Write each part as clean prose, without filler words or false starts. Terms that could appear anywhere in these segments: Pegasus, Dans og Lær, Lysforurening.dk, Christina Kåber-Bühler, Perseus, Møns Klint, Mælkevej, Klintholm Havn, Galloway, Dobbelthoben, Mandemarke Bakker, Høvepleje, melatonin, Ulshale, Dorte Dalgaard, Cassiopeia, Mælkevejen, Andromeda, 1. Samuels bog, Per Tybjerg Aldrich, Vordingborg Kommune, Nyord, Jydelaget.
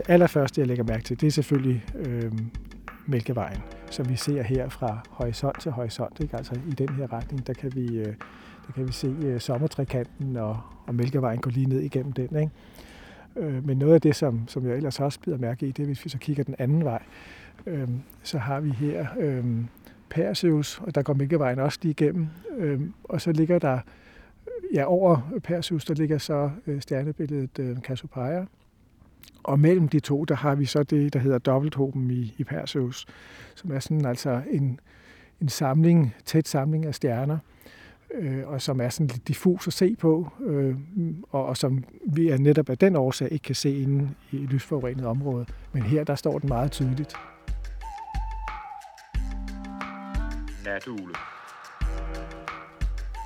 Det allerførste, jeg lægger mærke til, det er selvfølgelig Mælkevejen, som vi ser her fra horisont til horisont. Ikke? Altså i den her retning, der kan vi se sommertrekanten, og Mælkevejen går lige ned igennem den. Ikke? Men noget af det, som jeg ellers også bider mærke i, det er, hvis vi så kigger den anden vej, så har vi her Perseus, og der går Mælkevejen også lige igennem. Og så ligger der, ja, over Perseus, der ligger så stjernebilledet Cassiopeia. Og mellem de to, der har vi så det, der hedder Dobbelthoben i Perseus, som er sådan altså en samling, tæt samling af stjerner, og som er sådan lidt diffus at se på, og som vi er netop af den årsag ikke kan se inde i et lysforurenet område. Men her, der står den meget tydeligt. Natugle.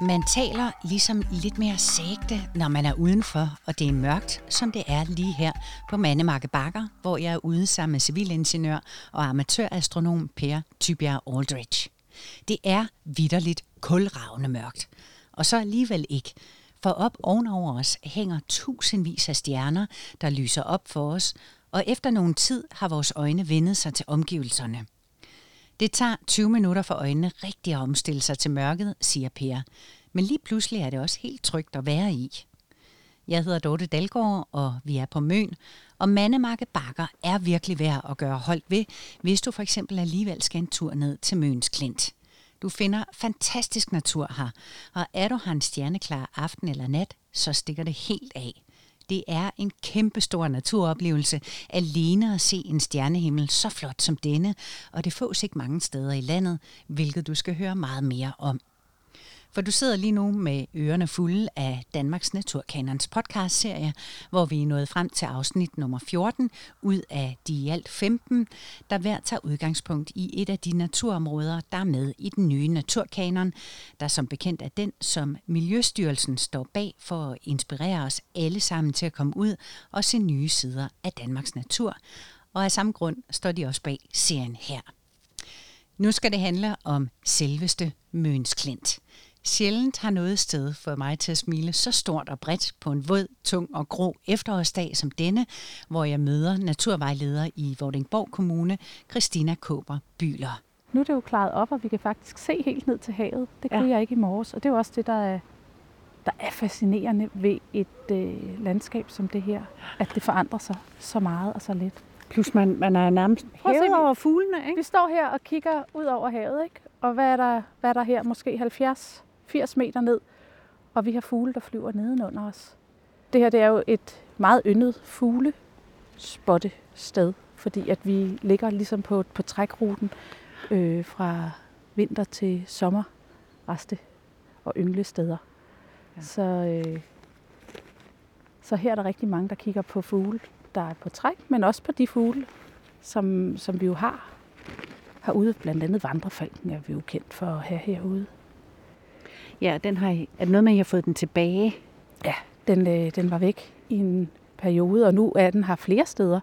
Man taler ligesom lidt mere sagte, når man er udenfor, og det er mørkt, som det er lige her på Mandemarke Bakker, hvor jeg er ude sammen med civilingeniør og amatørastronom Per Tybjerg Aldrich. Det er vitterligt kulravende mørkt, og så alligevel ikke, for op ovenover os hænger tusindvis af stjerner, der lyser op for os, og efter nogen tid har vores øjne vendet sig til omgivelserne. Det tager 20 minutter for øjnene rigtig at omstille sig til mørket, siger Per. Men lige pludselig er det også helt trygt at være i. Jeg hedder Dorte Dalgaard, og vi er på Møn. Og Mandemarke Bakker er virkelig værd at gøre holdt ved, hvis du for eksempel alligevel skal en tur ned til Møns Klint. Du finder fantastisk natur her, og er du her en stjerneklar aften eller nat, så stikker det helt af. Det er en kæmpestor naturoplevelse alene at se en stjernehimmel så flot som denne, og det fås ikke mange steder i landet, hvilket du skal høre meget mere om. For du sidder lige nu med ørerne fulde af Danmarks Naturkanons podcastserie, hvor vi er nået frem til afsnit nummer 14 ud af de i alt 15, der hver tager udgangspunkt i et af de naturområder, der er med i den nye Naturkanon, der som bekendt er den, som Miljøstyrelsen står bag for at inspirere os alle sammen til at komme ud og se nye sider af Danmarks natur. Og af samme grund står de også bag serien her. Nu skal det handle om selveste Møns Klint. Sjældent har noget sted for mig til at smile så stort og bredt på en våd, tung og grå efterårsdag som denne, hvor jeg møder naturvejleder i Vordingborg Kommune, Christina Kåber-Bühler. Nu er det jo klaret op, og vi kan faktisk se helt ned til havet. Det kunne jeg ikke i morges, og det er også det, der er fascinerende ved et landskab som det her, at det forandrer sig så meget og så lidt. Plus man er nærmest hævet over fuglene, ikke? Vi står her og kigger ud over havet, ikke? Og hvad er der her? Måske 70-80 meter ned. Og vi har fugle, der flyver nedenunder os. Det her, det er jo et meget yndet fuglespottested, fordi at vi ligger ligesom på trækruten fra vinter til sommer, reste og ynglesteder. Ja. Så her er der rigtig mange, der kigger på fugle, der er på træk, men også på de fugle, som vi jo har herude. Blandt andet vandrefalken er vi jo kendt for at have herude. Ja, den har, er det noget med, at I har fået den tilbage? Ja, den var væk i en periode, og nu er den her flere steder,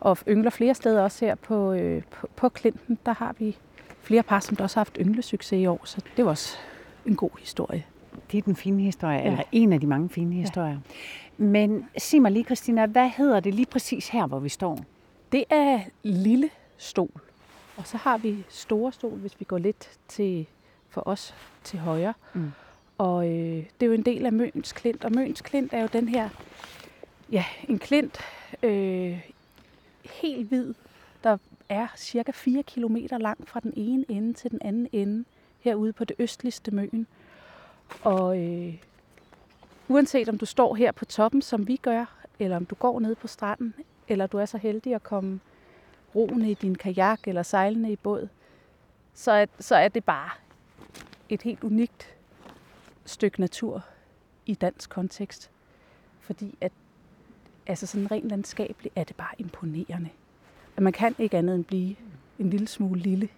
og yngler flere steder også her på Klinten. Der har vi flere par, som der også har haft ynglesucces i år, så det var også en god historie. Det er den fine historie, eller en af de mange fine historier. Ja. Men sig mig lige, Christina, hvad hedder det lige præcis her, hvor vi står? Det er Lille Stol. Og så har vi Store Stol, hvis vi går lidt til højre. Mm. Og det er jo en del af Møns Klint, og Møns Klint er jo den her, ja, en klint, helt hvid, der er cirka 4 kilometer lang fra den ene ende til den anden ende, herude på det østligste Møn. Og uanset om du står her på toppen, som vi gør, eller om du går ned på stranden, eller du er så heldig at komme roende i din kajak eller sejlende i båd, så er det bare et helt unikt stykke natur i dansk kontekst. Fordi at, altså sådan rent landskabeligt, er det bare imponerende. At man kan ikke andet end blive en lille smule lille,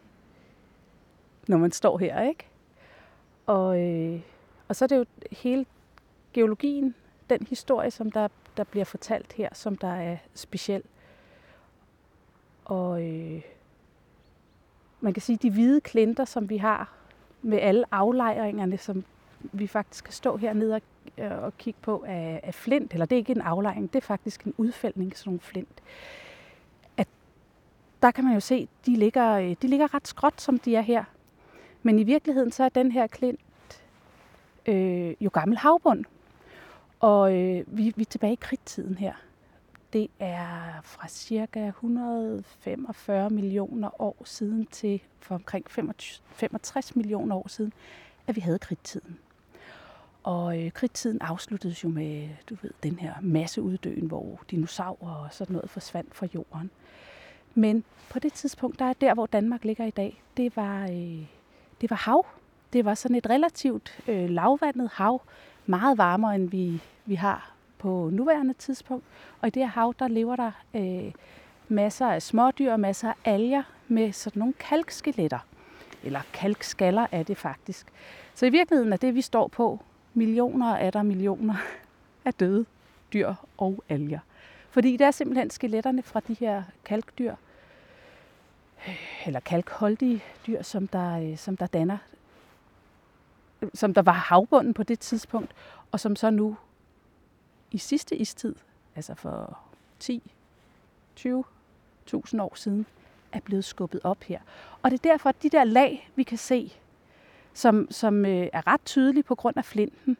når man står her, ikke? Og så er det jo hele geologien, den historie, som der bliver fortalt her, som der er speciel. Og man kan sige, de hvide klinter, som vi har med alle aflejringerne, som vi faktisk kan stå hernede og at kigge på af flint, eller det er ikke en aflejring, det er faktisk en udfældning, sådan nogle flint. At der kan man jo se, de ligger ret skråt, som de er her. Men i virkeligheden, så er den her klint jo gammel havbund. Og vi er tilbage i kridttiden her. Det er fra ca. 145 millioner år siden til for omkring 65 millioner år siden, at vi havde kridttiden. Og kridttiden afsluttedes jo med, den her masseuddøen, hvor dinosaurer og sådan noget forsvandt fra jorden. Men på det tidspunkt, der hvor Danmark ligger i dag, det var hav. Det var sådan et relativt lavvandet hav, meget varmere end vi har på nuværende tidspunkt. Og i det her hav, der lever der masser af smådyr og masser af alger med sådan nogle kalkskeletter. Eller kalkskaller er det faktisk. Så i virkeligheden er det, vi står på, millioner og atter millioner af døde dyr og alger. Fordi det er simpelthen skeletterne fra de her kalkdyr, eller kalkholdige dyr, som der var havbunden på det tidspunkt, og som så nu i sidste istid, altså for 10-20.000 år siden, er blevet skubbet op her. Og det er derfor, at de der lag, vi kan se, som er ret tydelige på grund af flinten,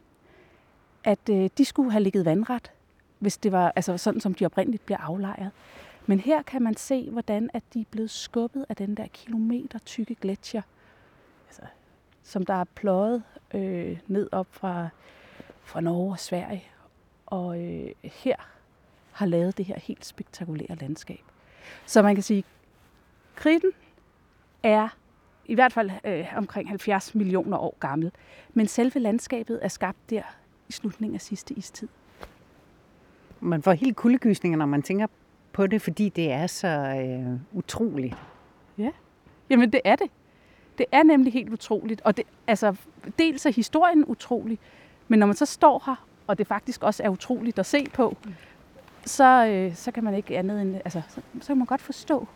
at de skulle have ligget vandret, hvis det var altså sådan, som de oprindeligt bliver aflejret. Men her kan man se, hvordan at de er blevet skubbet af den der kilometer tykke gletsjer, altså, som der er pløjet ned op fra Norge og Sverige, og her har lavet det her helt spektakulære landskab. Så man kan sige, kridten er i hvert fald omkring 70 millioner år gammel, men selve landskabet er skabt der i slutningen af sidste istid. Man får helt kuldegysninger, når man tænker på det, fordi det er så utroligt. Ja, jamen det er det. Det er nemlig helt utroligt, og det, altså, dels er historien utrolig, men når man så står her, og det faktisk også er utroligt at se på, så kan man ikke andet end, altså, så kan man godt forstå,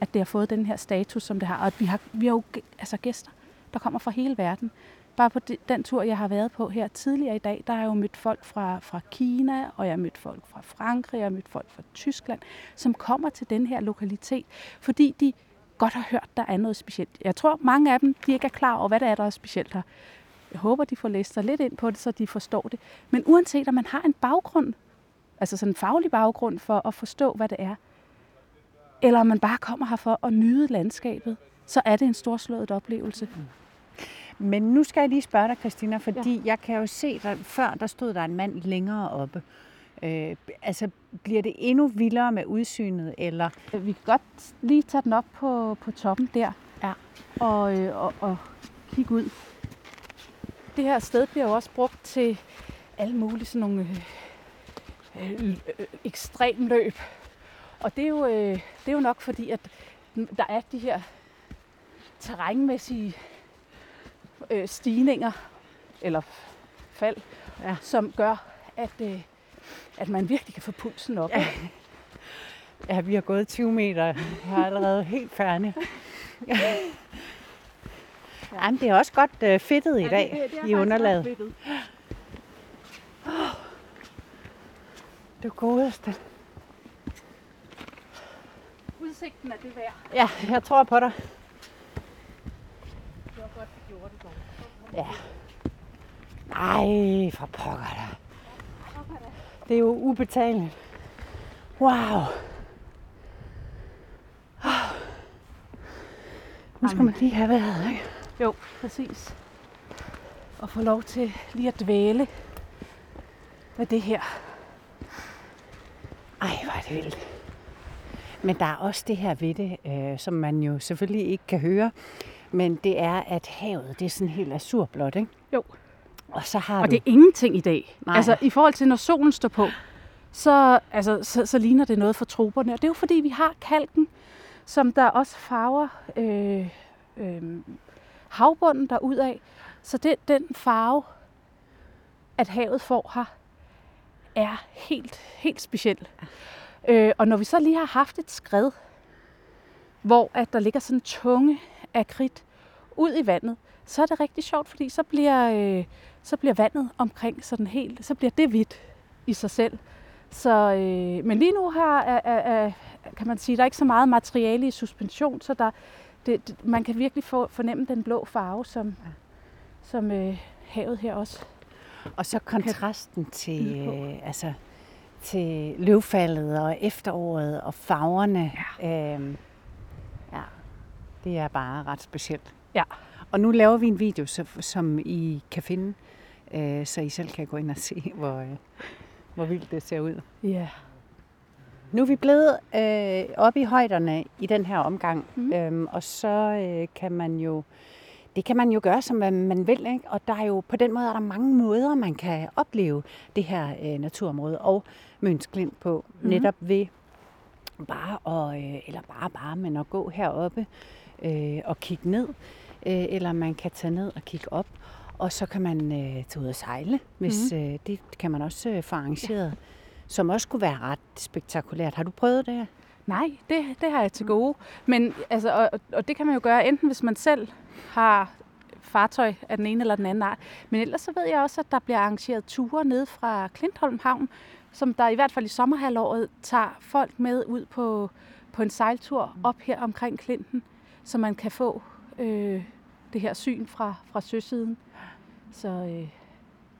at det har fået den her status, som det har, og at vi har jo altså gæster, der kommer fra hele verden. Bare på den tur, jeg har været på her tidligere i dag, der har jeg jo mødt folk fra Kina, og jeg har mødt folk fra Frankrig, og jeg har mødt folk fra Tyskland, som kommer til den her lokalitet, fordi de godt har hørt, der er noget specielt. Jeg tror, mange af dem, de ikke er klar over, hvad det er, der er specielt her. Jeg håber, de får læst sig lidt ind på det, så de forstår det. Men uanset om man har en baggrund, altså sådan en faglig baggrund for at forstå, hvad det er, eller om man bare kommer her for at nyde landskabet, så er det en storslået oplevelse. Men nu skal jeg lige spørge dig, Christina, fordi jeg kan jo se, at før der stod der en mand længere oppe. Altså, bliver det endnu vildere med udsynet, eller? Vi kan godt lige tage den op på toppen der, ja. og kigge ud. Det her sted bliver jo også brugt til alle mulige sådan nogle ekstremløb. Og det er, det er jo nok fordi, at der er de her terrænmæssige stigninger, eller fald, ja, som gør, at man virkelig kan få pulsen op. Ja, ja, vi har gået 20 meter. Jeg er allerede helt færdig. Ja. Jamen, det er også godt fedtet i dag, ja, det i underlaget. Det er godeste. Udsigten er det værd. Ja, jeg tror på dig. Det var godt, vi gjorde det godt. Ja. Nej, for pokker da. Det er jo ubetaleligt. Wow. Nu skal man lige have vejret, ikke? Jo, præcis. Og få lov til lige at dvæle med det her. Ej, hvor er det vildt. Men der er også det her ved det, som man jo selvfølgelig ikke kan høre. Men det er, at havet, det er sådan helt azurblåt, ikke? Jo. Og så har det er ingenting i dag. Nej. Altså, i forhold til, når solen står på, så ligner det noget for troperne. Og det er jo, fordi vi har kalken, som der også farver havbunden derudad. Så den farve, at havet får her, er helt, helt speciel. Og når vi så lige har haft et skred, hvor at der ligger sådan tunge af kridt ud i vandet, så er det rigtig sjovt, fordi så bliver vandet omkring sådan helt, så bliver det hvidt i sig selv. Så, men lige nu her kan man sige, der er ikke så meget materiale i suspension, så man kan virkelig fornemme den blå farve, som havet her også. Og så kontrasten til, til løvfaldet og efteråret og farverne. Ja. Det er bare ret specielt. Ja. Og nu laver vi en video, som I kan finde, så I selv kan gå ind og se, hvor vildt det ser ud. Ja. Nu er vi blevet oppe i højderne i den her omgang, og så kan man jo... Det kan man jo gøre, som man vil, ikke? Og der er jo på den måde er der mange måder, man kan opleve det her naturområde og Møns Klint på, netop ved men at gå heroppe og kigge ned, eller man kan tage ned og kigge op, og så kan man tage ud og sejle, hvis det kan man også få arrangeret, som også kunne være ret spektakulært. Har du prøvet det her? Nej, det har jeg til gode. Men, altså, og det kan man jo gøre, enten hvis man selv har fartøj af den ene eller den anden art. Men ellers så ved jeg også, at der bliver arrangeret ture ned fra Klintholm Havn, som der i hvert fald i sommerhalvåret tager folk med ud på en sejltur op her omkring Klinten, så man kan få det her syn fra søsiden. Så...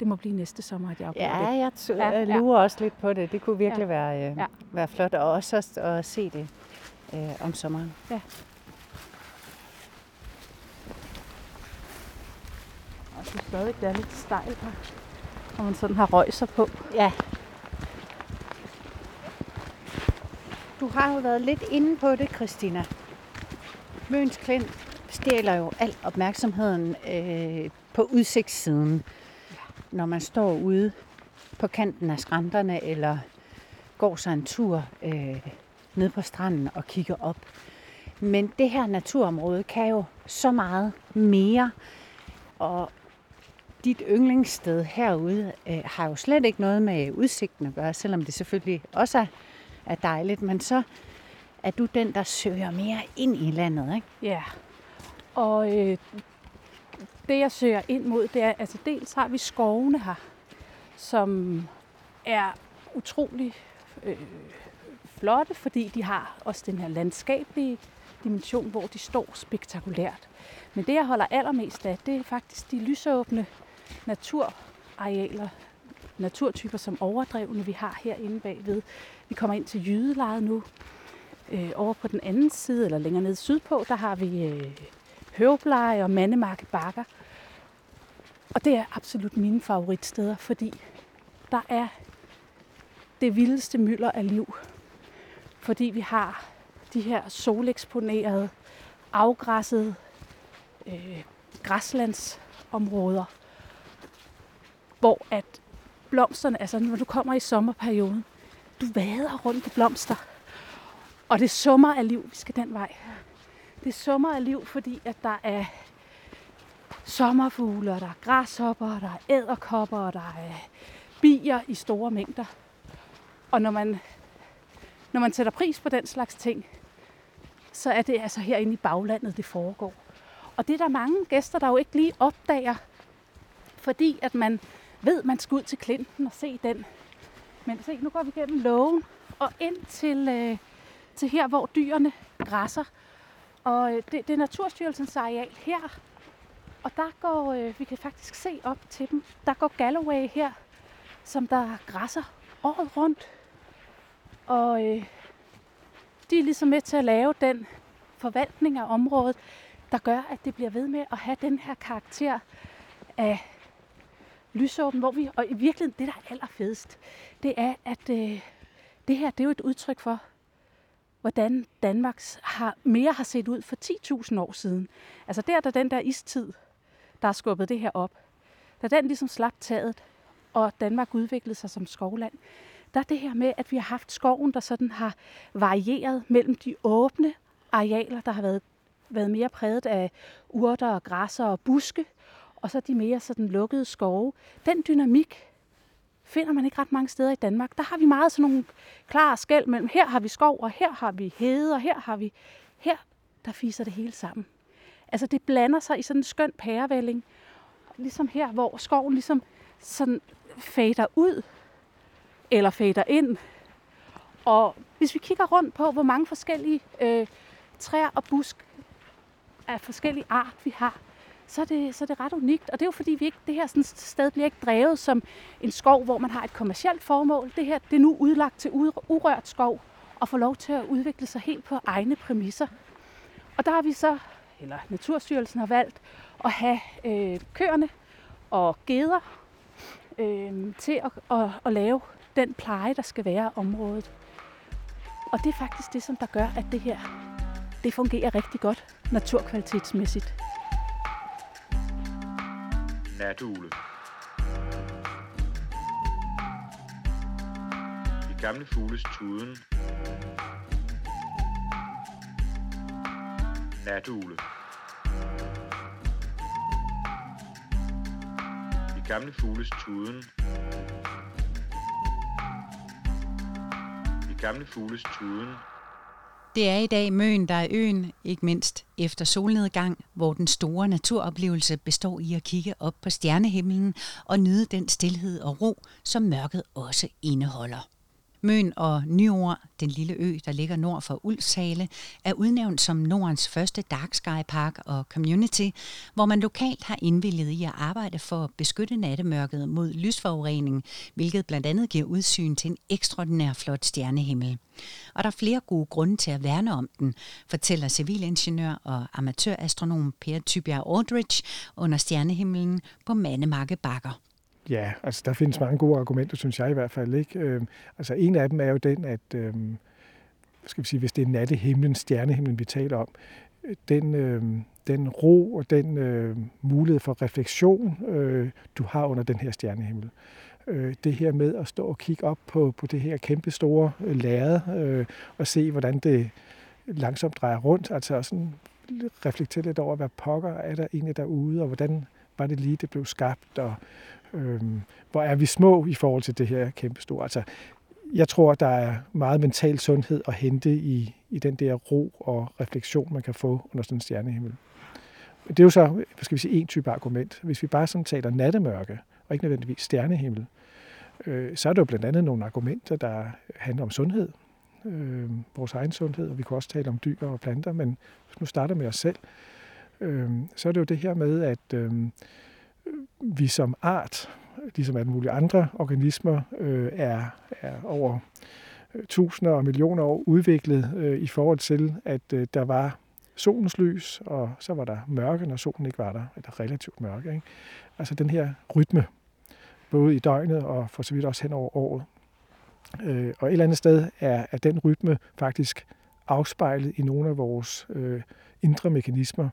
Det må blive næste sommer, at jeg afgør det. Jeg lurer også lidt på det. Det kunne virkelig være flot, og også at se det om sommeren. Ja. Jeg synes stadig, det er lidt stejlt her, når man sådan har røjser på. Ja. Du har jo været lidt inde på det, Christina. Møns Klint stjæler jo al opmærksomheden på udsigtssiden. Når man står ude på kanten af skrænterne, eller går sig en tur ned på stranden og kigger op. Men det her naturområde kan jo så meget mere. Og dit yndlingssted herude har jo slet ikke noget med udsigten at gøre, selvom det selvfølgelig også er dejligt. Men så er du den, der søger mere ind i landet, ikke? Ja, og... Det, jeg søger ind mod, det er, altså dels har vi skovene her, som er utrolig flotte, fordi de har også den her landskabelige dimension, hvor de står spektakulært. Men det, jeg holder allermest af, det er faktisk de lysåbne naturarealer, naturtyper som overdrevne, vi har herinde bagved. Vi kommer ind til Jydelaget nu. Over på den anden side, eller længere nede sydpå, der har vi... Høvepleje og Mandemarke Bakker. Og det er absolut mine favoritsteder, fordi der er det vildeste mylder af liv. Fordi vi har de her soleksponerede, afgræssede græslandsområder, hvor at blomsterne, altså når du kommer i sommerperioden, du vader rundt på blomster, og det summer af liv, vi skal den vej. Det summer af liv, fordi at der er sommerfugle, og der er græshopper, og der er edderkopper, og der er bier i store mængder. Og når man sætter pris på den slags ting, så er det altså herinde i baglandet, det foregår. Og det er der mange gæster, der jo ikke lige opdager, fordi at man ved, at man skal ud til Klinten og se den. Men se, nu går vi gennem lågen og ind til her, hvor dyrene græsser. Og det er Naturstyrelsens areal her, og der går, vi kan faktisk se op til dem, der går Galloway her, som der græsser året rundt. Og de er ligesom med til at lave den forvaltning af området, der gør, at det bliver ved med at have den her karakter af lysåben, hvor vi, og i virkeligheden det, der er allerfedest, det er, at det her, det er jo et udtryk for, hvordan Danmark mere har set ud for 10.000 år siden. Altså der den der istid, der har skubbet det her op, da den ligesom slap taget, og Danmark udviklede sig som skovland, der er det her med, at vi har haft skoven, der sådan har varieret mellem de åbne arealer, der har været mere præget af urter og græsser og buske, og så de mere sådan lukkede skove. Den dynamik finder man ikke ret mange steder i Danmark. Der har vi meget sådan nogle klare skel mellem, her har vi skov, og her har vi hede, og her har vi... Her, der fiser det hele sammen. Altså det blander sig i sådan en skøn pærevælling. Ligesom her, hvor skoven ligesom sådan fader ud, eller fader ind. Og hvis vi kigger rundt på, hvor mange forskellige træer og busk af forskellige art vi har, så er det ret unikt. Og det er jo fordi, vi ikke, det her sådan sted bliver ikke drevet som en skov, hvor man har et kommercielt formål. Det her det er nu udlagt til urørt skov og får lov til at udvikle sig helt på egne præmisser. Og der har vi så, eller Naturstyrelsen har valgt at have køerne og geder til at lave den pleje, der skal være i området. Og det er faktisk det, som der gør, at det her det fungerer rigtig godt naturkvalitetsmæssigt. Natugle. De gamle fugles tuden. Natugle. De gamle fugles tuden. De gamle fugles tuden. Det er i dag Møn, der er øen, ikke mindst efter solnedgang, hvor den store naturoplevelse består i at kigge op på stjernehimlen og nyde den stilhed og ro, som mørket også indeholder. Møn og Nyord, den lille ø, der ligger nord for Ulshale, er udnævnt som Nordens første Dark Sky Park og Community, hvor man lokalt har indvilliget i at arbejde for at beskytte nattemørket mod lysforurening, hvilket blandt andet giver udsyn til en ekstraordinær flot stjernehimmel. Og der er flere gode grunde til at værne om den, fortæller civilingeniør og amatørastronom Per Tybjerg Aldrich under stjernehimlen på Mandemarke Bakker. Ja, altså der findes mange gode argumenter, synes jeg i hvert fald ikke. Altså en af dem er jo den, at skal vi sige, hvis det er nattehimlen, stjernehimlen, vi taler om, den ro og den mulighed for refleksion, du har under den her stjernehimmel. Det her med at stå og kigge op på det her kæmpe store lærred og se, hvordan det langsomt drejer rundt, altså sådan reflektere lidt over, hvad pokker er der egentlig derude, og hvordan var det lige, det blev skabt, og hvor er vi små i forhold til det her kæmpestore. Altså, jeg tror, der er meget mental sundhed at hente i den der ro og refleksion, man kan få under sådan en stjernehimmel. Det er jo så, hvad skal vi sige, en type argument. Hvis vi bare sådan taler nattemørke, og ikke nødvendigvis stjernehimmel, så er det jo blandt andet nogle argumenter, der handler om sundhed. Vores egen sundhed, og vi kan også tale om dyr og planter, men hvis nu starter med os selv, så er det jo det her med, at vi som art, ligesom alle mulige andre organismer, er over tusinder og millioner år udviklet i forhold til, at der var solens lys, og så var der mørke, når solen ikke var der, eller relativt mørke. Ikke? Altså den her rytme, både i døgnet og for så vidt også hen over året. Og et eller andet sted er den rytme faktisk afspejlet i nogle af vores indre mekanismer,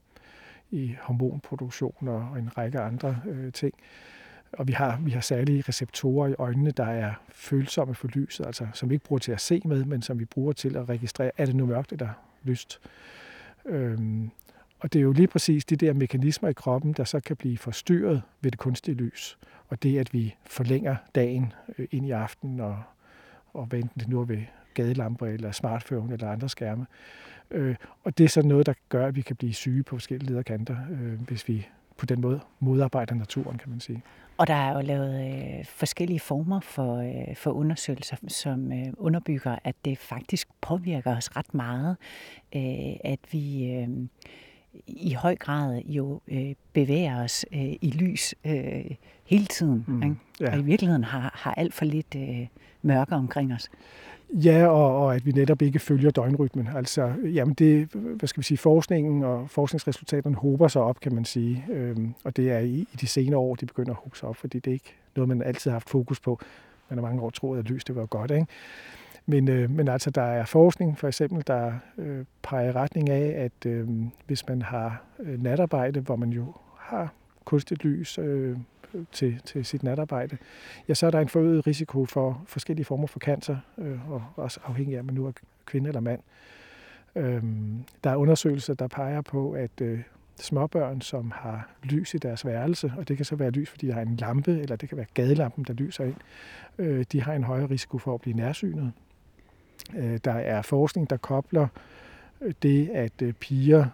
i hormonproduktion og en række andre ting. Og vi har særlige receptorer i øjnene, der er følsomme for lyset, altså som vi ikke bruger til at se med, men som vi bruger til at registrere, er det nu mørkt eller lyst. Og det er jo lige præcis de der mekanismer i kroppen, der så kan blive forstyrret ved det kunstige lys. Og det, at vi forlænger dagen ind i aftenen, og hvad enten det nu er ved gadelamper eller smartphone eller andre skærme. Og det er sådan noget, der gør, at vi kan blive syge på forskellige lederkanter, hvis vi på den måde modarbejder naturen, kan man sige. Og der er jo lavet forskellige former for undersøgelser, som underbygger, at det faktisk påvirker os ret meget, at vi i høj grad jo bevæger os i lys hele tiden. Ikke? Ja. Og i virkeligheden har alt for lidt mørke omkring os. Ja, og at vi netop ikke følger døgnrytmen. Altså, jamen det, hvad skal vi sige, forskningen og forskningsresultaterne hober sig op, kan man sige. Og det er i de senere år, de begynder at hobe sig op, fordi det er ikke noget, man altid har haft fokus på. Man har mange år troet, at lys, det var godt, ikke? Men altså, der er forskning, for eksempel, der peger retning af, at hvis man har natarbejde, hvor man jo har kunstigt lys til sit natarbejde, ja, så er der en forøget risiko for forskellige former for cancer, og også afhængig af, om man nu er kvinde eller mand. Der er undersøgelser, der peger på, at småbørn, som har lys i deres værelse, og det kan så være lys, fordi der har en lampe, eller det kan være gadelampen, der lyser ind, de har en højere risiko for at blive nærsynet. Der er forskning, der kobler det, at piger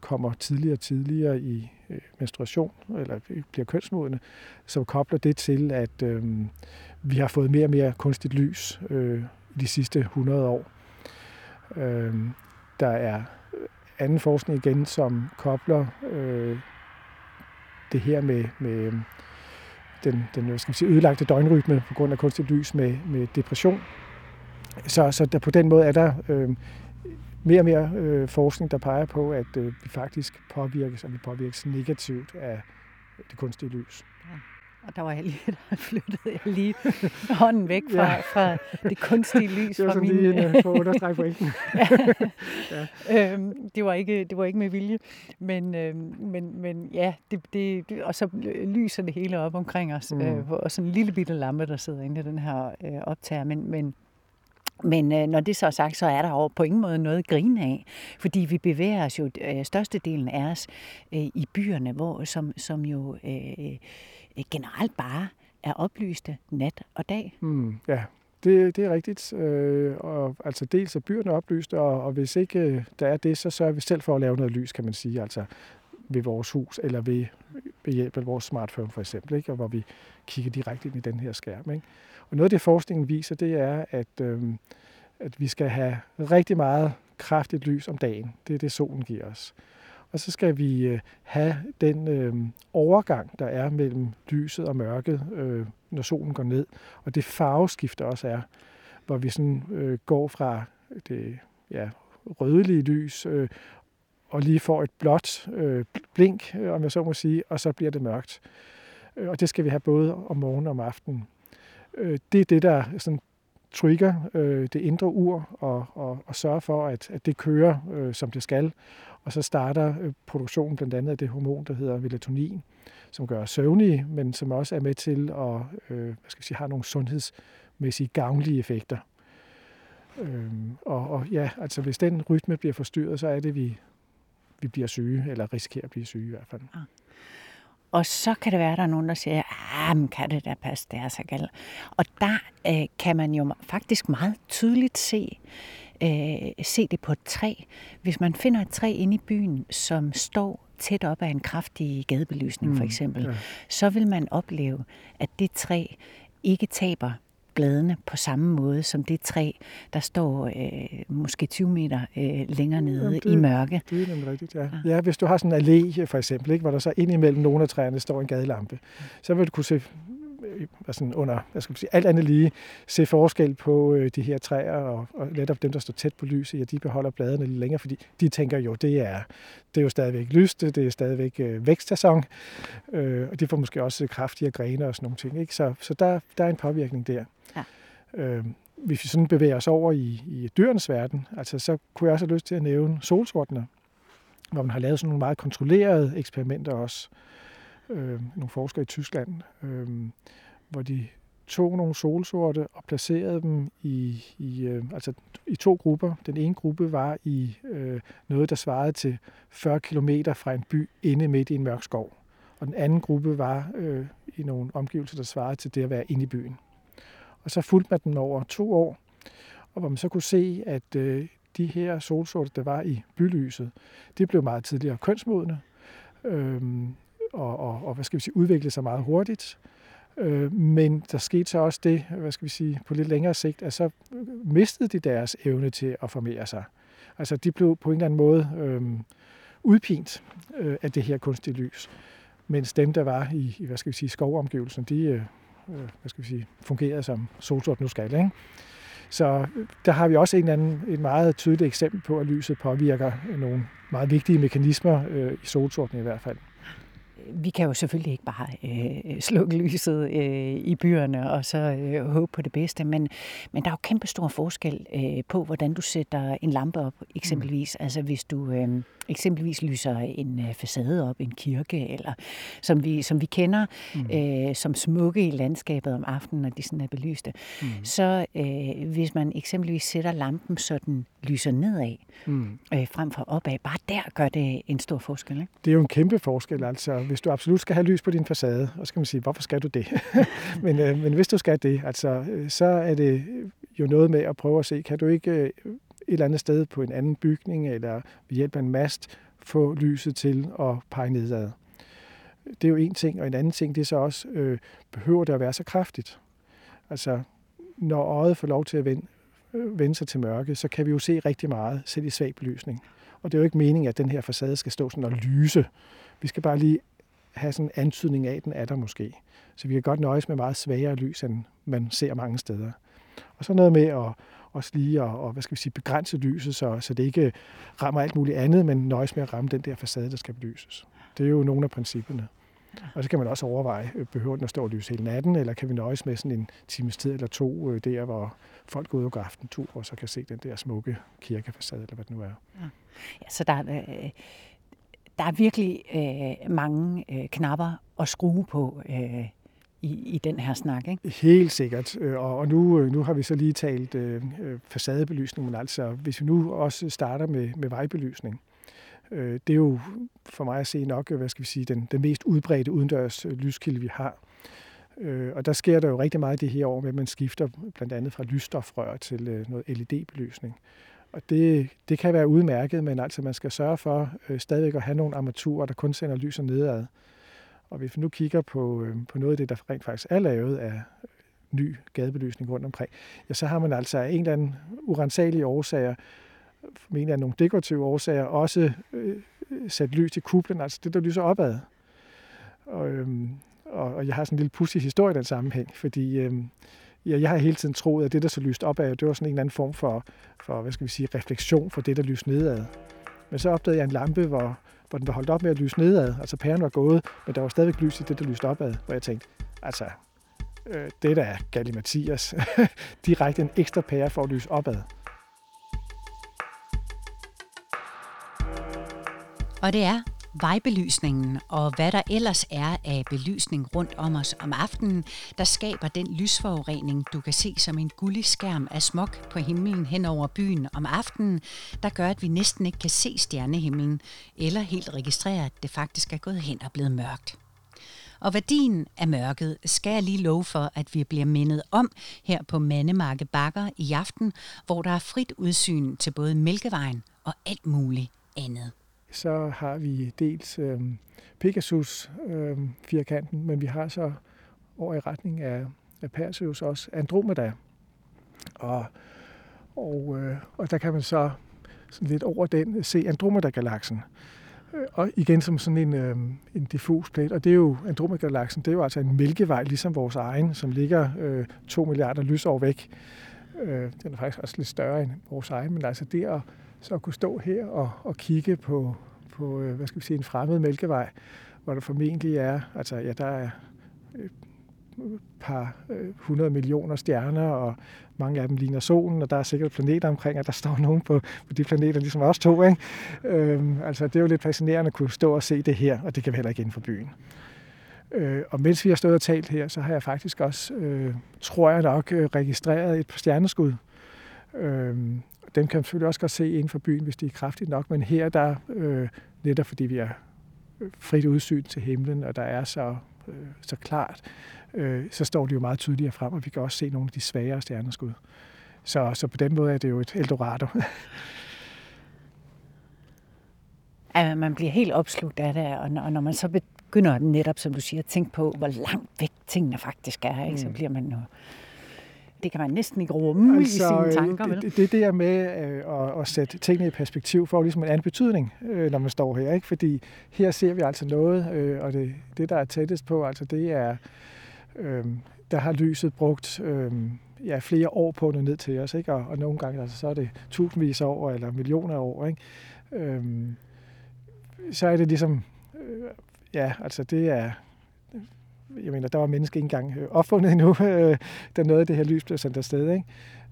kommer tidligere og tidligere i menstruation, eller bliver kønsmodne, som kobler det til, at vi har fået mere og mere kunstigt lys de sidste 100 år. Der er anden forskning igen, som kobler det her med den skal man sige, ødelagte døgnrytme på grund af kunstigt lys med depression. Så der, på den måde er der mere og mere forskning, der peger på, at vi faktisk påvirkes, og vi påvirkes negativt af det kunstige lys. Ja. Og der var jeg lige, der flyttede jeg lige hånden væk fra det kunstige lys. Det var sådan lige en understreg på enten. Ja. Det var ikke med vilje, men ja, det, og så lyser det hele op omkring os, og sådan en lille bitte lampe, der sidder inde i den her optager, men når det så er sagt, så er der jo på ingen måde noget at grine af, fordi vi bevæger os jo, størstedelen af os, i byerne, hvor, som jo generelt bare er oplyste nat og dag. Ja, det er rigtigt. Og altså dels er byerne oplyste, og hvis ikke der er det, så sørger vi selv for at lave noget lys, kan man sige, altså ved vores hus eller ved hjælp af vores smartphone for eksempel, ikke? Og hvor vi kigger direkte ind i den her skærm, ikke? Og noget af det, forskningen viser, det er, at vi skal have rigtig meget kraftigt lys om dagen. Det er det, solen giver os. Og så skal vi have den overgang, der er mellem lyset og mørket, når solen går ned. Og det farveskift, der også er, hvor vi sådan, går fra det rødlige lys og lige får et blåt blink, om jeg så må sige, og så bliver det mørkt. Og det skal vi have både om morgenen og om aftenen. Det er det, der sådan trigger det indre ur og sørger for, at det kører, som det skal. Og så starter produktionen blandt andet af det hormon, der hedder melatonin, som gør os søvnige, men som også er med til at har nogle sundhedsmæssige gavnlige effekter. Altså hvis den rytme bliver forstyrret, så er det, vi bliver syge, eller risikerer at blive syge i hvert fald. Ja. Og så kan det være, at der er nogen, der siger, men kan det da passe, det er så galt. Og der kan man jo faktisk meget tydeligt se det på et træ. Hvis man finder et træ inde i byen, som står tæt op af en kraftig gadebelysning for eksempel, så vil man opleve, at det træ ikke taber bladene på samme måde som det træ, der står måske 20 meter længere nede i mørke. Det er nemlig rigtigt, ja. Ja, hvis du har sådan en allé for eksempel, ikke, hvor der så indimellem nogle af træerne står en gadelampe, så vil du kunne se alt andet lige se forskel på de her træer, og netop dem, der står tæt på lyset, de beholder bladene lidt længere, fordi de tænker jo, det er jo stadigvæk lyst, det er stadigvæk vækstsæson, og de får måske også kraftigere grene og sådan nogle ting, ikke? Så der er en påvirkning der. Ja. Hvis vi sådan bevæger os over i dyrenes verden, altså, så kunne jeg også have lyst til at nævne solsortene, hvor man har lavet sådan nogle meget kontrollerede eksperimenter også. Nogle forskere i Tyskland, hvor de tog nogle solsorte og placerede dem i to grupper. Den ene gruppe var i noget, der svarede til 40 kilometer fra en by inde midt i en mørk skov. Og den anden gruppe var i nogle omgivelser, der svarede til det at være inde i byen. Og så fulgte man dem over 2 år, og hvor man så kunne se, at de her solsorte, der var i bylyset, det blev meget tidligere kønsmodne. Og udvikle sig meget hurtigt. Men der skete så også det, på lidt længere sigt, at så mistede de deres evne til at formere sig. Altså, de blev på en eller anden måde udpint af det her kunstige lys. Mens dem, der var i skovomgivelsen, de fungerede som solsort nu skal, ikke? Så der har vi også et meget tydeligt eksempel på, at lyset påvirker nogle meget vigtige mekanismer i solsorten i hvert fald. Vi kan jo selvfølgelig ikke bare slukke lyset i byerne og så håbe på det bedste, men der er jo kæmpe stor forskel på, hvordan du sætter en lampe op, eksempelvis. Altså hvis du eksempelvis lyser en facade op, en kirke, eller som vi kender, som smukke i landskabet om aftenen, når de sådan er belyste. Så hvis man eksempelvis sætter lampen, så den lyser nedad, frem for opad, bare der gør det en stor forskel, ikke? Det er jo en kæmpe forskel, altså. Hvis du absolut skal have lys på din facade, og så kan man sige, hvorfor skal du det? men hvis du skal det, altså, så er det jo noget med at prøve at se, kan du ikke et eller andet sted på en anden bygning, eller ved hjælp af en mast, få lyset til at pege nedad. Det er jo en ting, og en anden ting, det er så også, behøver det at være så kraftigt? Altså, når øjet får lov til at vende sig til mørke, så kan vi jo se rigtig meget, selv i svag belysning. Og det er jo ikke meningen, at den her facade skal stå sådan og lyse. Vi skal bare lige have sådan en antydning af, den er der måske. Så vi kan godt nøjes med meget svagere lys, end man ser mange steder. Og så noget med at også lige og hvad skal vi sige, begrænse lyset, så det ikke rammer alt muligt andet, men nøjes med at ramme den der facade, der skal belyses. Det er jo nogle af principperne. Og så kan man også overveje, behøver den at stå og lyse hele natten, eller kan vi nøjes med sådan en times tid eller to, der hvor folk går ud og går aftentur, og så kan se den der smukke kirkefacade, eller hvad det nu er. Ja, så der er virkelig mange knapper at skrue på i den her snak, ikke? Helt sikkert. Og nu har vi så lige talt facadebelysning, men altså hvis vi nu også starter med vejbelysning. Det er jo for mig at se nok, hvad skal vi sige, den mest udbredte udendørs lyskilde, vi har. Og der sker der jo rigtig meget i det her år, at man skifter blandt andet fra lysstofrør til noget LED-belysning. Og det kan være udmærket, men altså man skal sørge for stadigvæk at have nogle armaturer, der kun sender lyset nedad. Og hvis vi nu kigger på noget af det, der rent faktisk er lavet af ny gadebelysning rundt omkring, ja, så har man altså en eller anden urensagelige årsager, mener nogle dekorative årsager, også sat lys til kuplen, altså det, der lyser opad. Og jeg har sådan en lille pudsig historie i den sammenhæng, fordi jeg har hele tiden troet, at det, der så lyst opad, det var sådan en eller anden form for hvad skal vi sige, refleksion for det, der lyser nedad. Men så opdagede jeg en lampe, hvor den var holdt op med at lyse nedad, altså pæren var gået, men der var stadigvæk lys i det, der lyste opad, hvor jeg tænkte, altså, det der er Galimatias, direkte en ekstra pære for at lyse opad. Og det er vejbelysningen og hvad der ellers er af belysning rundt om os om aftenen, der skaber den lysforurening, du kan se som en gullig skærm af smog på himlen hen over byen om aftenen, der gør, at vi næsten ikke kan se stjernehimlen eller helt registrere, at det faktisk er gået hen og blevet mørkt. Og værdien af mørket skal jeg lige love for, at vi bliver mindet om her på Mandemarke Bakker i aften, hvor der er frit udsyn til både Mælkevejen og alt muligt andet. Så har vi dels Pegasus firkanten, men vi har så over i retning af Perseus også Andromeda. Og der kan man så sådan lidt over den se Andromeda-galaksen. Og igen som sådan en diffus plet, og det er jo Andromeda-galaksen, det er jo altså en mælkevej, ligesom vores egen, som ligger 2 milliarder lysår væk. Den er faktisk også lidt større end vores egen, men altså det at så at kunne stå her og kigge på hvad skal vi sige, en fremmed mælkevej, hvor der formentlig er, altså ja, der er et par 100 millioner stjerner, og mange af dem ligner solen, og der er sikkert planeter omkring, og der står nogen på de planeter, ligesom også to, ikke? Altså det er jo lidt fascinerende at kunne stå og se det her, og det kan vi heller ikke inden for byen. Og mens vi har stået og talt her, så har jeg faktisk også, tror jeg nok, registreret et par stjerneskud. Dem kan man selvfølgelig også godt se inden for byen, hvis de er kraftigt nok, men her der netop fordi vi har frit udsyn til himlen, og der er så klart, så står de jo meget tydeligere frem, og vi kan også se nogle af de svagere stjerneskud. Så på den måde er det jo et eldorado. Ja, man bliver helt opslugt af det, og når man så begynder netop, som du siger, at tænke på, hvor langt væk tingene faktisk er, ikke? Så bliver man jo... Det kan man næsten ikke rumme altså, i sine tanker, vel? Det der med at sætte tingene i perspektiv får ligesom en anden betydning, når man står her, ikke? Fordi her ser vi altså noget, og det der er tættest på, altså det er, der har lyset brugt flere år på det ned til os, ikke? Og nogle gange altså, så er det tusindvis af år eller millioner af år, ikke? Så er det ligesom, det er... Jeg mener, der var menneske ikke engang opfundet endnu, da noget af det her lys blev sendt afsted,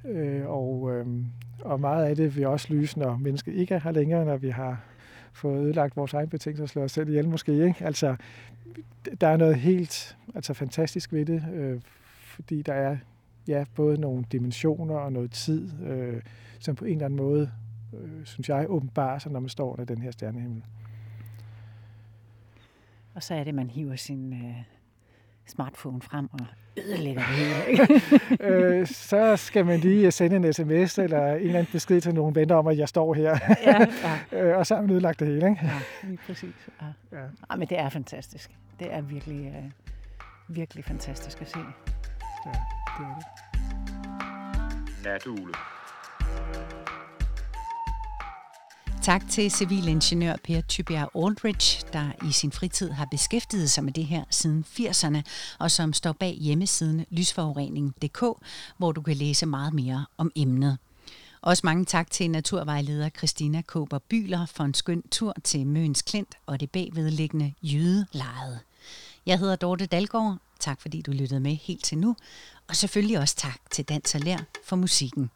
ikke? Og meget af det vil også lyse, når mennesket ikke er her længere, når vi har fået ødelagt vores egen betingelser og slået os selv ihjel måske, ikke? Altså, der er noget helt fantastisk ved det, fordi der er både nogle dimensioner og noget tid, som på en eller anden måde, synes jeg, åbenbarer sig, når man står under den her stjernehimmel. Og så er det, man hiver sin... smartphone frem og ødelægger det hele. Så skal man lige sende en sms eller en eller anden besked til nogen venner om, at jeg står her. Ja. Og så har man ødelagt det hele. Ikke? Ja, lige præcis. Ja. Ja, men det er fantastisk. Det er virkelig, virkelig fantastisk at se. Ja, det er det. Natugle. Tak til civilingeniør Per Tybjerg Aldrich, der i sin fritid har beskæftiget sig med det her siden 80'erne, og som står bag hjemmesiden Lysforurening.dk, hvor du kan læse meget mere om emnet. Også mange tak til naturvejleder Christina Kåber-Bühler for en skøn tur til Møns Klint og det bagvedliggende Jydelaget. Jeg hedder Dorte Dalgaard. Tak fordi du lyttede med helt til nu. Og selvfølgelig også tak til Dans og Lær for musikken.